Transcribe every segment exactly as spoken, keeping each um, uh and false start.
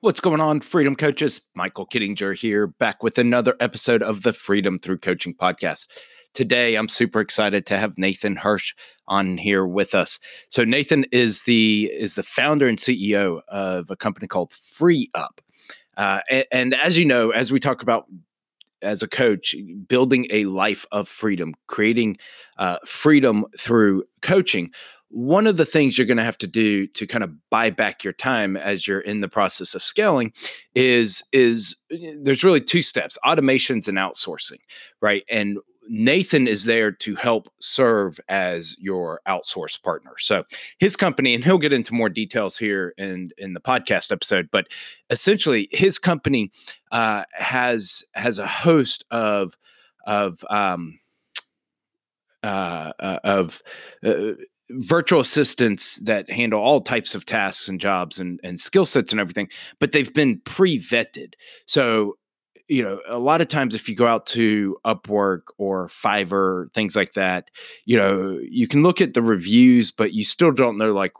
What's going on, Freedom Coaches? Michael Kittinger here, back with another episode of the Freedom Through Coaching podcast. Today, I'm super excited to have Nathan Hirsch on here with us. So Nathan is the is the founder and C E O of a company called FreeUp. Uh, and, and as you know, as we talk about as a coach, building a life of freedom, creating uh, freedom through coaching, one of the things you're going to have to do to kind of buy back your time as you're in the process of scaling is, is there's really two steps, automations and outsourcing, right? And Nathan is there to help serve as your outsource partner. So his company, and he'll get into more details here in, in the podcast episode, but essentially his company uh, has has a host of of um, uh, of uh, virtual assistants that handle all types of tasks and jobs and, and skill sets and everything, but they've been pre-vetted. So you know, a lot of times if you go out to Upwork or Fiverr, things like that, you know, you can look at the reviews, but you still don't know, like,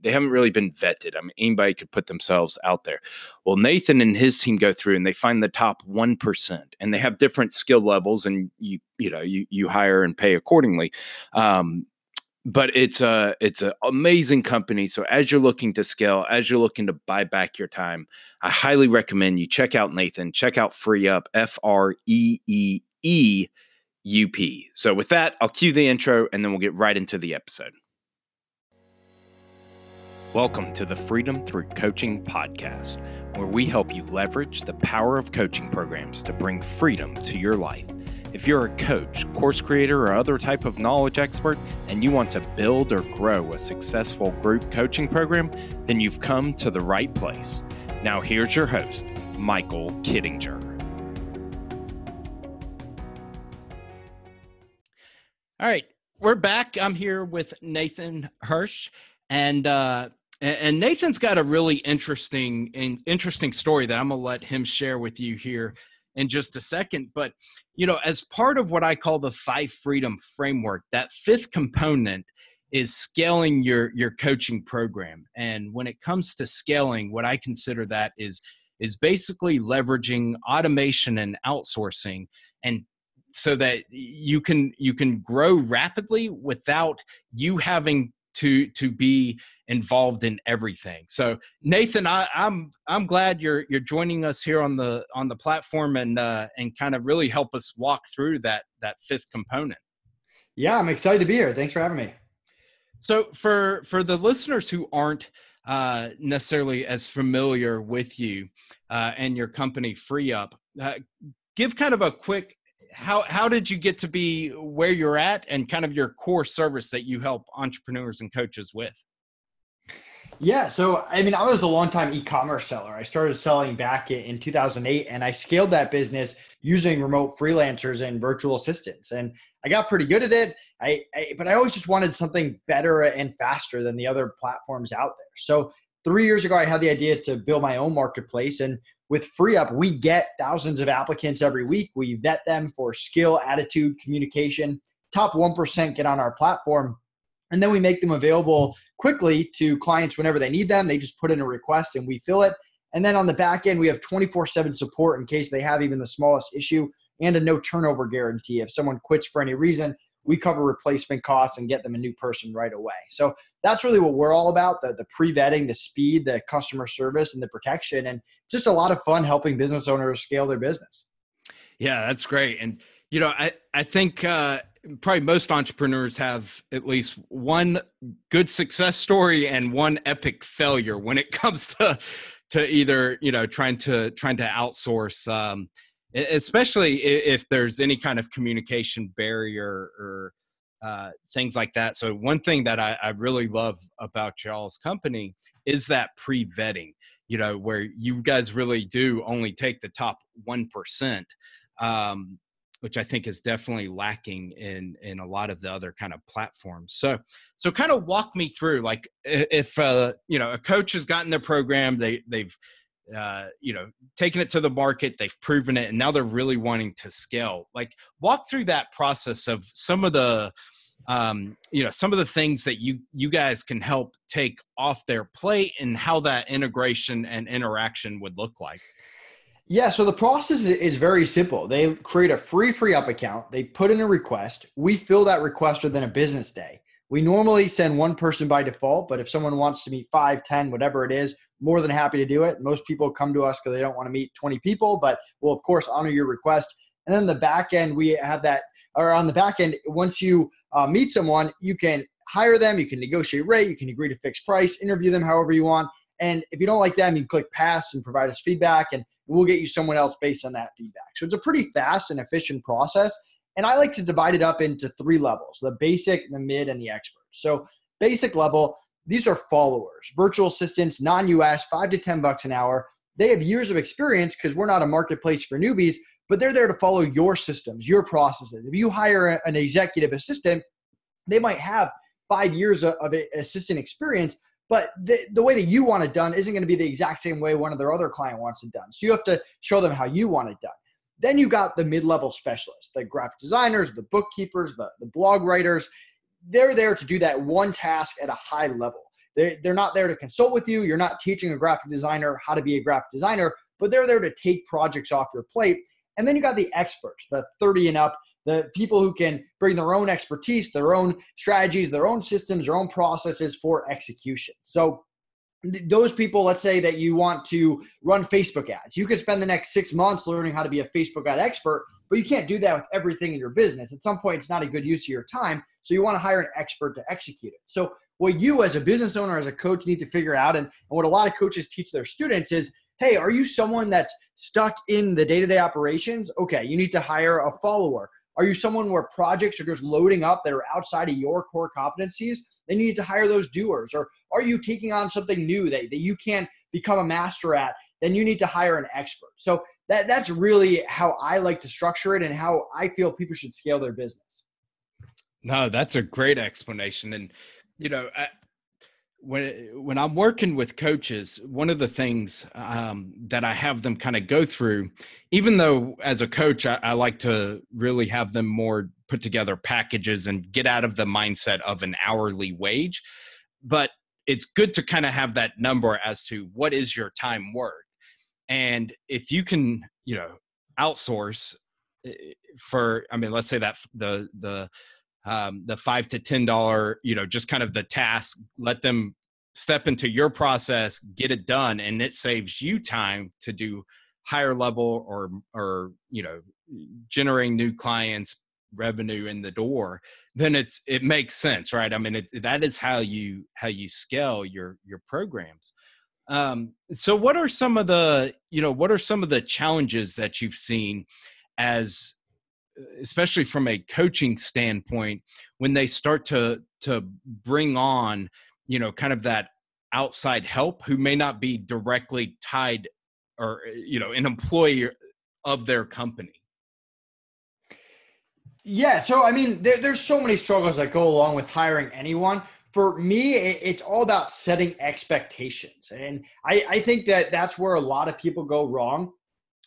they haven't really been vetted. I mean, anybody could put themselves out there. Well, Nathan and his team go through and they find the top one percent, and they have different skill levels, and you, you know, you, you hire and pay accordingly. Um, But it's a it's an amazing company. So as you're looking to scale, as you're looking to buy back your time, I highly recommend you check out Nathan. Check out FreeUp, F R E E E U P. So with that, I'll cue the intro, and then we'll get right into the episode. Welcome to the Freedom Through Coaching podcast, where we help you leverage the power of coaching programs to bring freedom to your life. If you're a coach, course creator, or other type of knowledge expert, and you want to build or grow a successful group coaching program, then you've come to the right place. Now, here's your host, Michael Kittinger. All right, we're back. I'm here with Nathan Hirsch, and uh, and Nathan's got a really interesting interesting story that I'm gonna let him share with you here in just a second. But, you know, as part of what I call the Five Freedom Framework, that fifth component is scaling your, your coaching program. And when it comes to scaling, what I consider that is, is basically leveraging automation and outsourcing, and so that you can, you can grow rapidly without you having to, to be involved in everything. So Nathan, I, I'm I'm glad you're you're joining us here on the on the platform, and uh, and kind of really help us walk through that that fifth component. Yeah, I'm excited to be here. Thanks for having me. So for for the listeners who aren't uh, necessarily as familiar with you uh, and your company FreeUp, uh, give kind of a quick How how did you get to be where you're at, and kind of your core service that you help entrepreneurs and coaches with? Yeah, so I mean, I was a longtime e-commerce seller. I started selling back in two thousand eight, and I scaled that business using remote freelancers and virtual assistants. And I got pretty good at it, I, I but I always just wanted something better and faster than the other platforms out there. So three years ago, I had the idea to build my own marketplace, and with FreeUp, we get thousands of applicants every week. We vet them for skill, attitude, communication. Top one percent get on our platform, and then we make them available quickly to clients whenever they need them. They just put in a request and we fill it. And then on the back end, we have twenty-four seven support in case they have even the smallest issue, and a no turnover guarantee. If someone quits for any reason, we cover replacement costs and get them a new person right away. So that's really what we're all about, the, the pre-vetting, the speed, the customer service, and the protection, and just a lot of fun helping business owners scale their business. Yeah, that's great. And, you know, I, I think uh, probably most entrepreneurs have at least one good success story and one epic failure when it comes to to either, you know, trying to, trying to outsource, um, especially if there's any kind of communication barrier or uh, things like that. So one thing that I, I really love about y'all's company is that pre-vetting, you know, where you guys really do only take the top one percent, um, which I think is definitely lacking in, in a lot of the other kind of platforms. So, so kind of walk me through, like, if, uh, you know, a coach has gotten their program, they they've, Uh, you know, taking it to the market, they've proven it, and now they're really wanting to scale. Like, walk through that process of some of the um, you know, some of the things that you, you guys can help take off their plate and how that integration and interaction would look like. Yeah. So the process is very simple. They create a free FreeUp account. They put in a request. We fill that request within a business day. We normally send one person by default, but if someone wants to meet five, ten, whatever it is, more than happy to do it. Most people come to us because they don't want to meet twenty people, but we'll of course honor your request. And then the back end, we have that, or on the back end, once you uh, meet someone, you can hire them, you can negotiate rate, you can agree to fixed price, interview them however you want. And if you don't like them, you click pass and provide us feedback, and we'll get you someone else based on that feedback. So it's a pretty fast and efficient process. And I like to divide it up into three levels: the basic, the mid, and the expert. So basic level, these are followers, virtual assistants, non-U S, five to ten bucks an hour. They have years of experience because we're not a marketplace for newbies, but they're there to follow your systems, your processes. If you hire an executive assistant, they might have five years of assistant experience, but the, the way that you want it done isn't going to be the exact same way one of their other client wants it done. So you have to show them how you want it done. Then you got the mid-level specialists, the graphic designers, the bookkeepers, the, the blog writers. They're there to do that one task at a high level. They, they're not there to consult with you. You're not teaching a graphic designer how to be a graphic designer, but they're there to take projects off your plate. And then you got the experts, the thirty and up, the people who can bring their own expertise, their own strategies, their own systems, their own processes for execution. So those people, let's say that you want to run Facebook ads. You could spend the next six months learning how to be a Facebook ad expert, but you can't do that with everything in your business. At some point, it's not a good use of your time. So you want to hire an expert to execute it. So what you as a business owner, as a coach, need to figure out, and, and what a lot of coaches teach their students is, hey, are you someone that's stuck in the day-to-day operations? Okay, you need to hire a follower. Are you someone where projects are just loading up that are outside of your core competencies? Then you need to hire those doers. Or are you taking on something new that, that you can't become a master at? Then you need to hire an expert. So that, that's really how I like to structure it and how I feel people should scale their business. No, that's a great explanation. And, you know, I, when, when I'm working with coaches, one of the things um, that I have them kind of go through, even though as a coach, I, I like to really have them more put together packages and get out of the mindset of an hourly wage. But it's good to kind of have that number as to what is your time worth. And if you can, you know, outsource for, I mean, let's say that the, the, um, the five to ten dollars, you know, just kind of the task, let them step into your process, get it done. And it saves you time to do higher level or, or, you know, generating new clients, revenue in the door, then it's, it makes sense, right? I mean, it, that is how you, how you scale your, your programs. Um, so what are some of the, you know, what are some of the challenges that you've seen as, especially from a coaching standpoint, when they start to, to bring on, you know, kind of that outside help who may not be directly tied or, you know, an employee of their company? Yeah. So, I mean, there, there's so many struggles that go along with hiring anyone. For me, it, it's all about setting expectations. And I, I think that that's where a lot of people go wrong.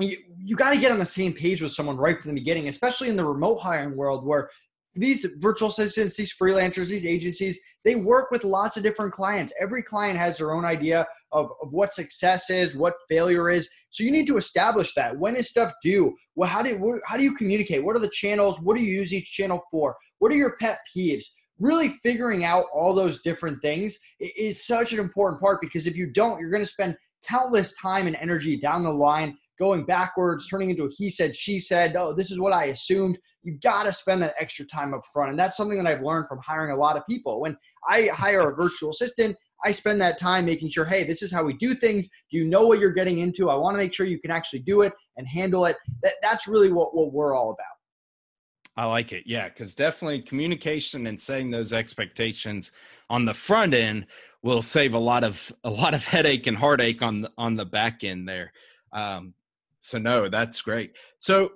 You, you got to get on the same page with someone right from the beginning, especially in the remote hiring world where these virtual assistants, these freelancers, these agencies, they work with lots of different clients. Every client has their own idea of, of what success is, what failure is. So you need to establish that. When is stuff due? Well, how do you, how do you communicate? What are the channels? What do you use each channel for? What are your pet peeves? Really figuring out all those different things is such an important part, because if you don't, you're going to spend countless time and energy down the line going backwards, turning into a he said, she said, oh, this is what I assumed. You got to spend that extra time up front. And that's something that I've learned from hiring a lot of people. When I hire a virtual assistant, I spend that time making sure, hey, this is how we do things. Do you know what you're getting into? I want to make sure you can actually do it and handle it. That, that's really what, what we're all about. I like it. Yeah, because definitely communication and setting those expectations on the front end will save a lot of a lot of headache and heartache on the, on the back end there. Um, So no, that's great. So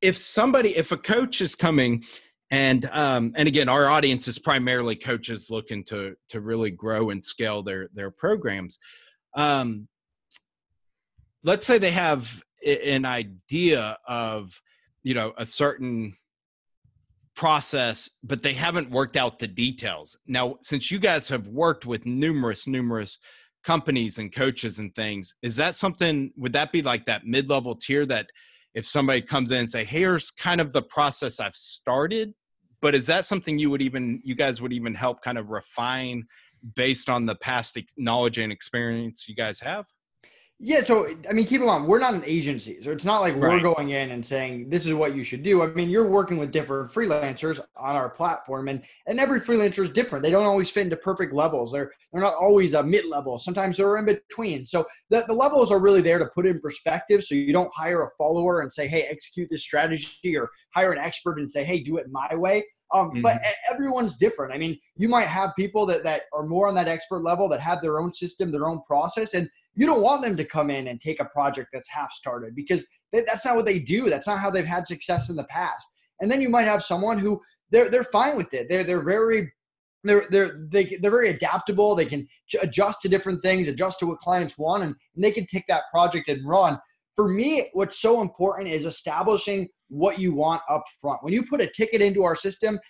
if somebody, if a coach is coming and, um, and again, our audience is primarily coaches looking to, to really grow and scale their, their programs. Um, let's say they have an idea of, you know, a certain process, but they haven't worked out the details. Now, since you guys have worked with numerous, numerous companies and coaches and things, is that something, would that be like that mid-level tier that if somebody comes in and say, here's kind of the process I've started, but is that something you would even, you guys would even help kind of refine based on the past knowledge and experience you guys have? Yeah. So, I mean, keep in mind, we're not an agency. So it's not like right. we're going in and saying, this is what you should do. I mean, you're working with different freelancers on our platform, and, and every freelancer is different. They don't always fit into perfect levels. They're, they're not always a mid level. Sometimes they're in between. So the, the levels are really there to put in perspective. So you don't hire a follower and say, hey, execute this strategy, or hire an expert and say, hey, do it my way. Um, mm-hmm. But everyone's different. I mean, you might have people that, that are more on that expert level that have their own system, their own process. And you don't want them to come in and take a project that's half started, because they, that's not what they do. That's not how they've had success in the past. And then you might have someone who they're, they're fine with it. They're, they're very, they're, they're, they, they're very adaptable. They can adjust to different things, adjust to what clients want, and, and they can take that project and run. For me, what's so important is establishing what you want up front. When you put a ticket into our system,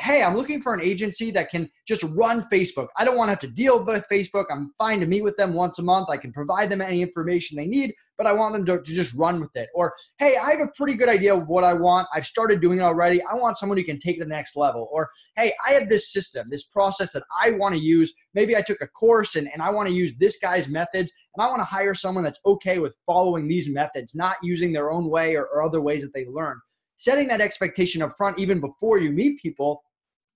hey, I'm looking for an agency that can just run Facebook. I don't want to have to deal with Facebook. I'm fine to meet with them once a month. I can provide them any information they need, but I want them to, to just run with it. Or, hey, I have a pretty good idea of what I want. I've started doing it already. I want someone who can take it to the next level. Or, hey, I have this system, this process that I want to use. Maybe I took a course and, and I want to use this guy's methods, and I want to hire someone that's okay with following these methods, not using their own way or, or other ways that they learn. Setting that expectation up front, even before you meet people,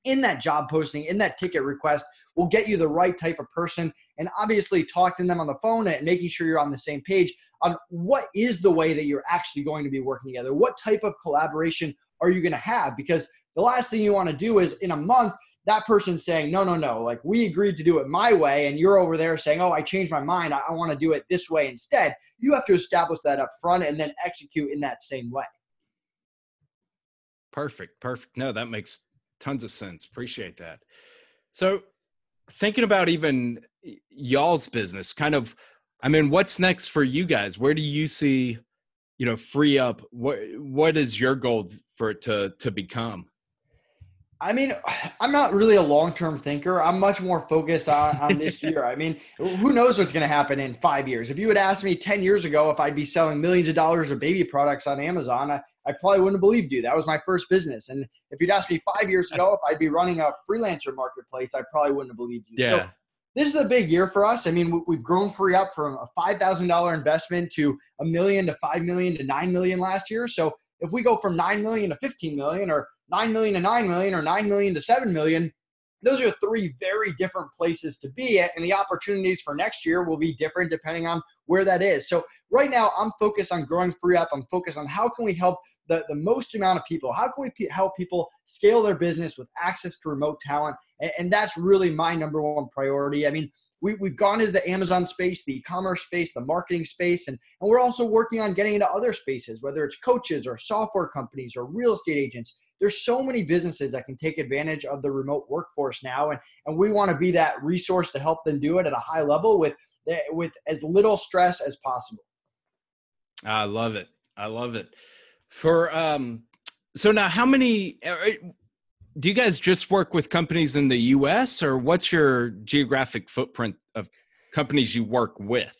in that job posting, in that ticket request, will get you the right type of person. And obviously talking to them on the phone and making sure you're on the same page on what is the way that you're actually going to be working together. What type of collaboration are you going to have? Because the last thing you want to do is in a month, that person saying, no, no, no, like we agreed to do it my way, and you're over there saying, oh, I changed my mind. I, I want to do it this way instead. You have to establish that up front and then execute in that same way. Perfect. Perfect. No, that makes tons of sense. Appreciate that. So thinking about even y'all's business, kind of, I mean, what's next for you guys? Where do you see, you know, FreeUp? What, what is your goal for it to, to become? I mean, I'm not really a long-term thinker. I'm much more focused on, on this year. I mean, who knows what's going to happen in five years? If you had asked me ten years ago if I'd be selling millions of dollars of baby products on Amazon, I, I probably wouldn't have believed you. That was my first business. And if you'd asked me five years ago if I'd be running a freelancer marketplace, I probably wouldn't have believed you. Yeah. So this is a big year for us. I mean, we've grown FreeUp from a five thousand dollar investment to a million to five million to nine million last year. So if we go from nine million to fifteen million, or nine million to nine million, or nine million to seven million, those are three very different places to be at, and the opportunities for next year will be different depending on where that is. So right now I'm focused on growing FreeUp. I'm focused on how can we help the, the most amount of people? How can we p- help people scale their business with access to remote talent? And, and that's really my number one priority. I mean, we, we've gone into the Amazon space, the e-commerce space, the marketing space, and, and we're also working on getting into other spaces, whether it's coaches or software companies or real estate agents. There's so many businesses that can take advantage of the remote workforce now, and, and we want to be that resource to help them do it at a high level with, with as little stress as possible. I love it. I love it. For um, so now, how many do you guys just work with companies in the U S, or what's your geographic footprint of companies you work with?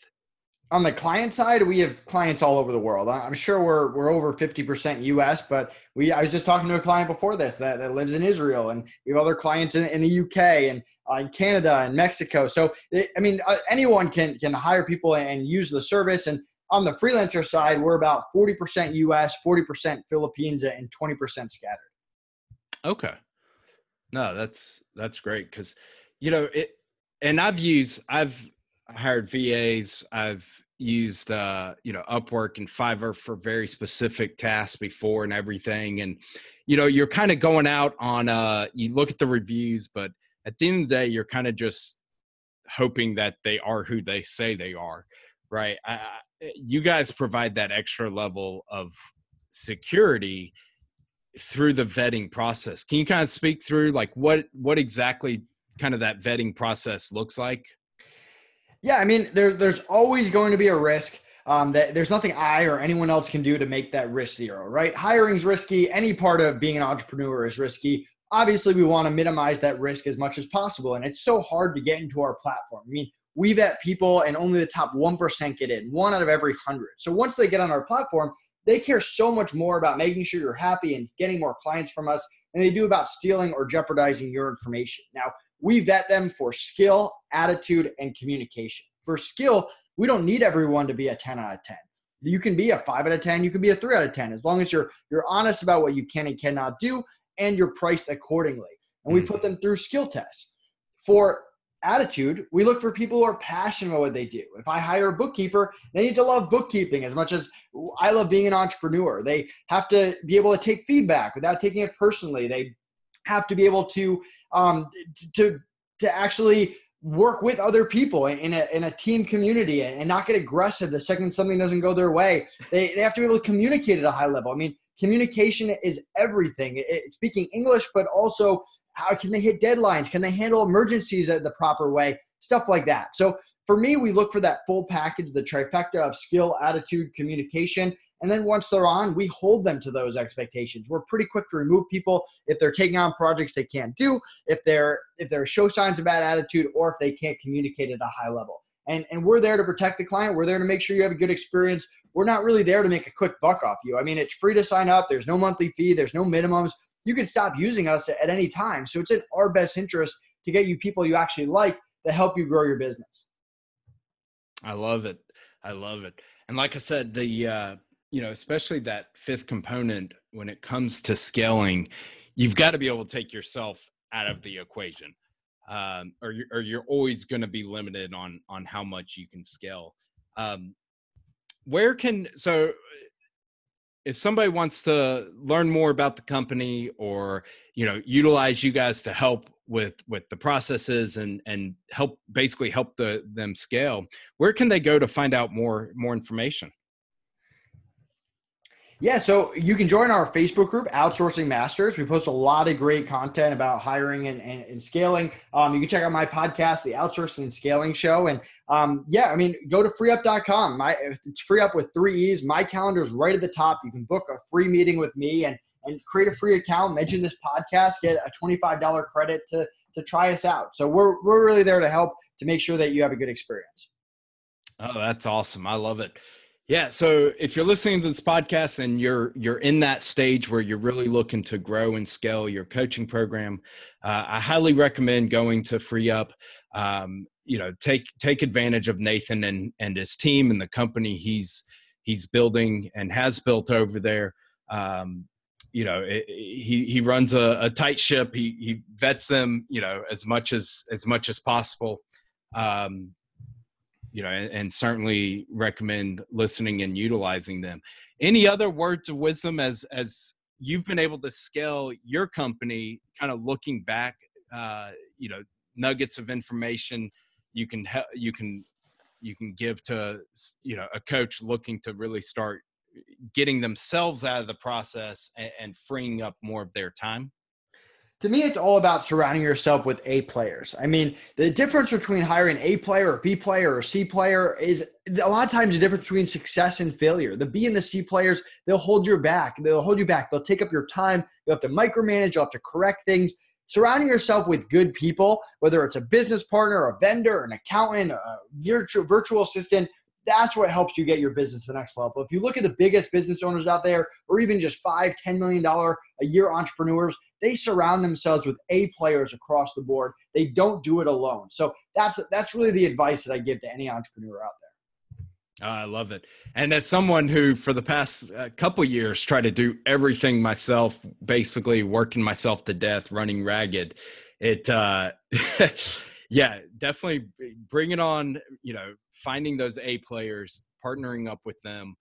On the client side, we have clients all over the world. I'm sure we're we're over fifty percent U S, but we I was just talking to a client before this that, that lives in Israel, and we have other clients in, in the U K and uh, in Canada and Mexico. So, it, I mean, uh, anyone can can hire people and use the service. And on the freelancer side, we're about forty percent U S, forty percent Philippines, and twenty percent scattered. Okay. No, that's that's great, because, you know, it. And I've used I've. I hired V As. I've used, uh, you know, Upwork and Fiverr for very specific tasks before and everything. And, you know, you're kind of going out on, uh, you look at the reviews, but at the end of the day, you're kind of just hoping that they are who they say they are, right? I, I, you guys provide that extra level of security through the vetting process. Can you kind of speak through like what, what exactly kind of that vetting process looks like? Yeah, I mean, there, there's always going to be a risk. um, that there's nothing I or anyone else can do to make that risk zero, right? Hiring's risky. Any part of being an entrepreneur is risky. Obviously, we want to minimize that risk as much as possible. And it's so hard to get into our platform. I mean, we vet people and only the top one percent get in, one out of every hundred. So once they get on our platform, they care so much more about making sure you're happy and getting more clients from us than they do about stealing or jeopardizing your information. Now, we vet them for skill, attitude, and communication. For skill, we don't need everyone to be a ten out of ten. You can be a five out of ten. You can be a three out of ten, as long as you're, you're honest about what you can and cannot do and you're priced accordingly. And we put them through skill tests. For attitude, we look for people who are passionate about what they do. If I hire a bookkeeper, they need to love bookkeeping as much as I love being an entrepreneur. They have to be able to take feedback without taking it personally. They have to be able to, um, to, to actually work with other people in a, in a team community and not get aggressive the second something doesn't go their way. They, they have to be able to communicate at a high level. I mean, communication is everything. It's speaking English, but also how can they hit deadlines? Can they handle emergencies in the proper way? Stuff like that. So for me, we look for that full package, the trifecta of skill, attitude, communication. And then once they're on, we hold them to those expectations. We're pretty quick to remove people if they're taking on projects they can't do, if they're, if they're show signs of bad attitude, or if they can't communicate at a high level. And, and we're there to protect the client. We're there to make sure you have a good experience. We're not really there to make a quick buck off you. I mean, it's free to sign up. There's no monthly fee. There's no minimums. You can stop using us at any time. So it's in our best interest to get you people you actually like that help you grow your business. I love it. I love it. And like I said, the, uh, you know, especially that fifth component when it comes to scaling, you've got to be able to take yourself out of the equation, um, or, you're, or you're always going to be limited on, on how much you can scale. Um, where can, so if somebody wants to learn more about the company or, you know, utilize you guys to help with, with the processes and, and help basically help the, them scale, where can they go to find out more, more information? Yeah. So you can join our Facebook group, Outsourcing Masters. We post a lot of great content about hiring and, and, and scaling. Um, you can check out my podcast, The Outsourcing and Scaling Show. And um, yeah, I mean, go to free up dot com. My, it's FreeUp with three E's. My calendar's right at the top. You can book a free meeting with me and, and create a free account, mention this podcast, get a twenty-five dollar credit to, to try us out. So we're, we're really there to help to make sure that you have a good experience. Oh, that's awesome. I love it. Yeah. So if you're listening to this podcast and you're, you're in that stage where you're really looking to grow and scale your coaching program, uh, I highly recommend going to FreeUp. Um, you know, take, take advantage of Nathan and, and his team and the company he's, he's building and has built over there. Um, you know, it, he, he runs a, a tight ship. He, he vets them, you know, as much as, as much as possible. Um, you know, and, and certainly recommend listening and utilizing them. Any other words of wisdom as, as you've been able to scale your company, kind of looking back, uh, you know, nuggets of information you can, you can, you can give to, you know, a coach looking to really start getting themselves out of the process and, and freeing up more of their time? To me, it's all about surrounding yourself with A players. I mean, the difference between hiring an A player or B player or C player is a lot of times the difference between success and failure. The B and the C players, they'll hold you back. They'll hold you back. They'll take up your time. You'll have to micromanage. You'll have to correct things. Surrounding yourself with good people, whether it's a business partner, a vendor, an accountant, a virtual assistant, that's what helps you get your business to the next level. If you look at the biggest business owners out there, or even just five, ten million dollars a year entrepreneurs, they surround themselves with A players across the board. They don't do it alone. So that's, that's really the advice that I give to any entrepreneur out there. Uh, I love it. And as someone who for the past uh, couple of years tried to do everything myself, basically working myself to death, running ragged, it, uh, yeah, definitely bring it on, you know, finding those A players, partnering up with them,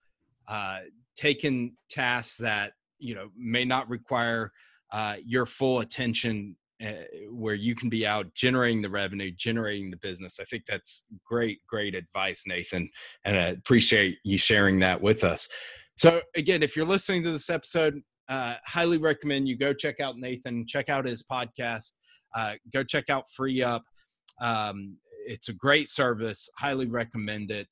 uh, taking tasks that, you know, may not require uh, your full attention, uh, where you can be out generating the revenue, generating the business. I think that's great, great advice, Nathan. And I appreciate you sharing that with us. So again, if you're listening to this episode, uh, highly recommend you go check out Nathan, check out his podcast, uh, go check out FreeUp. Um, it's a great service. Highly recommend it.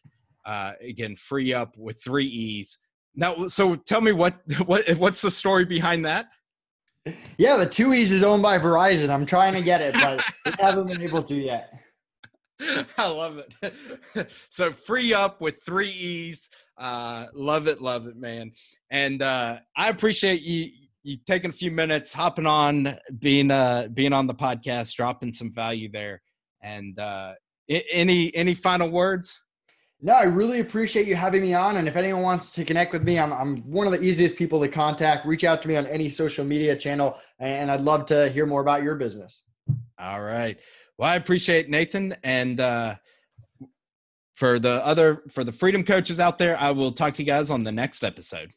uh, again, Free Up with three E's. Now, so tell me what, what what's the story behind that? Yeah, the two E's is owned by Verizon. I'm trying to get it, but we haven't been able to yet. I love it. So Free Up with three E's. Uh, love it, love it, man. And uh, I appreciate you you taking a few minutes, hopping on, being uh being on the podcast, dropping some value there. And uh, any any final words? No, I really appreciate you having me on. And if anyone wants to connect with me, I'm, I'm one of the easiest people to contact. Reach out to me on any social media channel, and I'd love to hear more about your business. All right. Well, I appreciate Nathan. And uh, for the other, for the Freedom Coaches out there, I will talk to you guys on the next episode.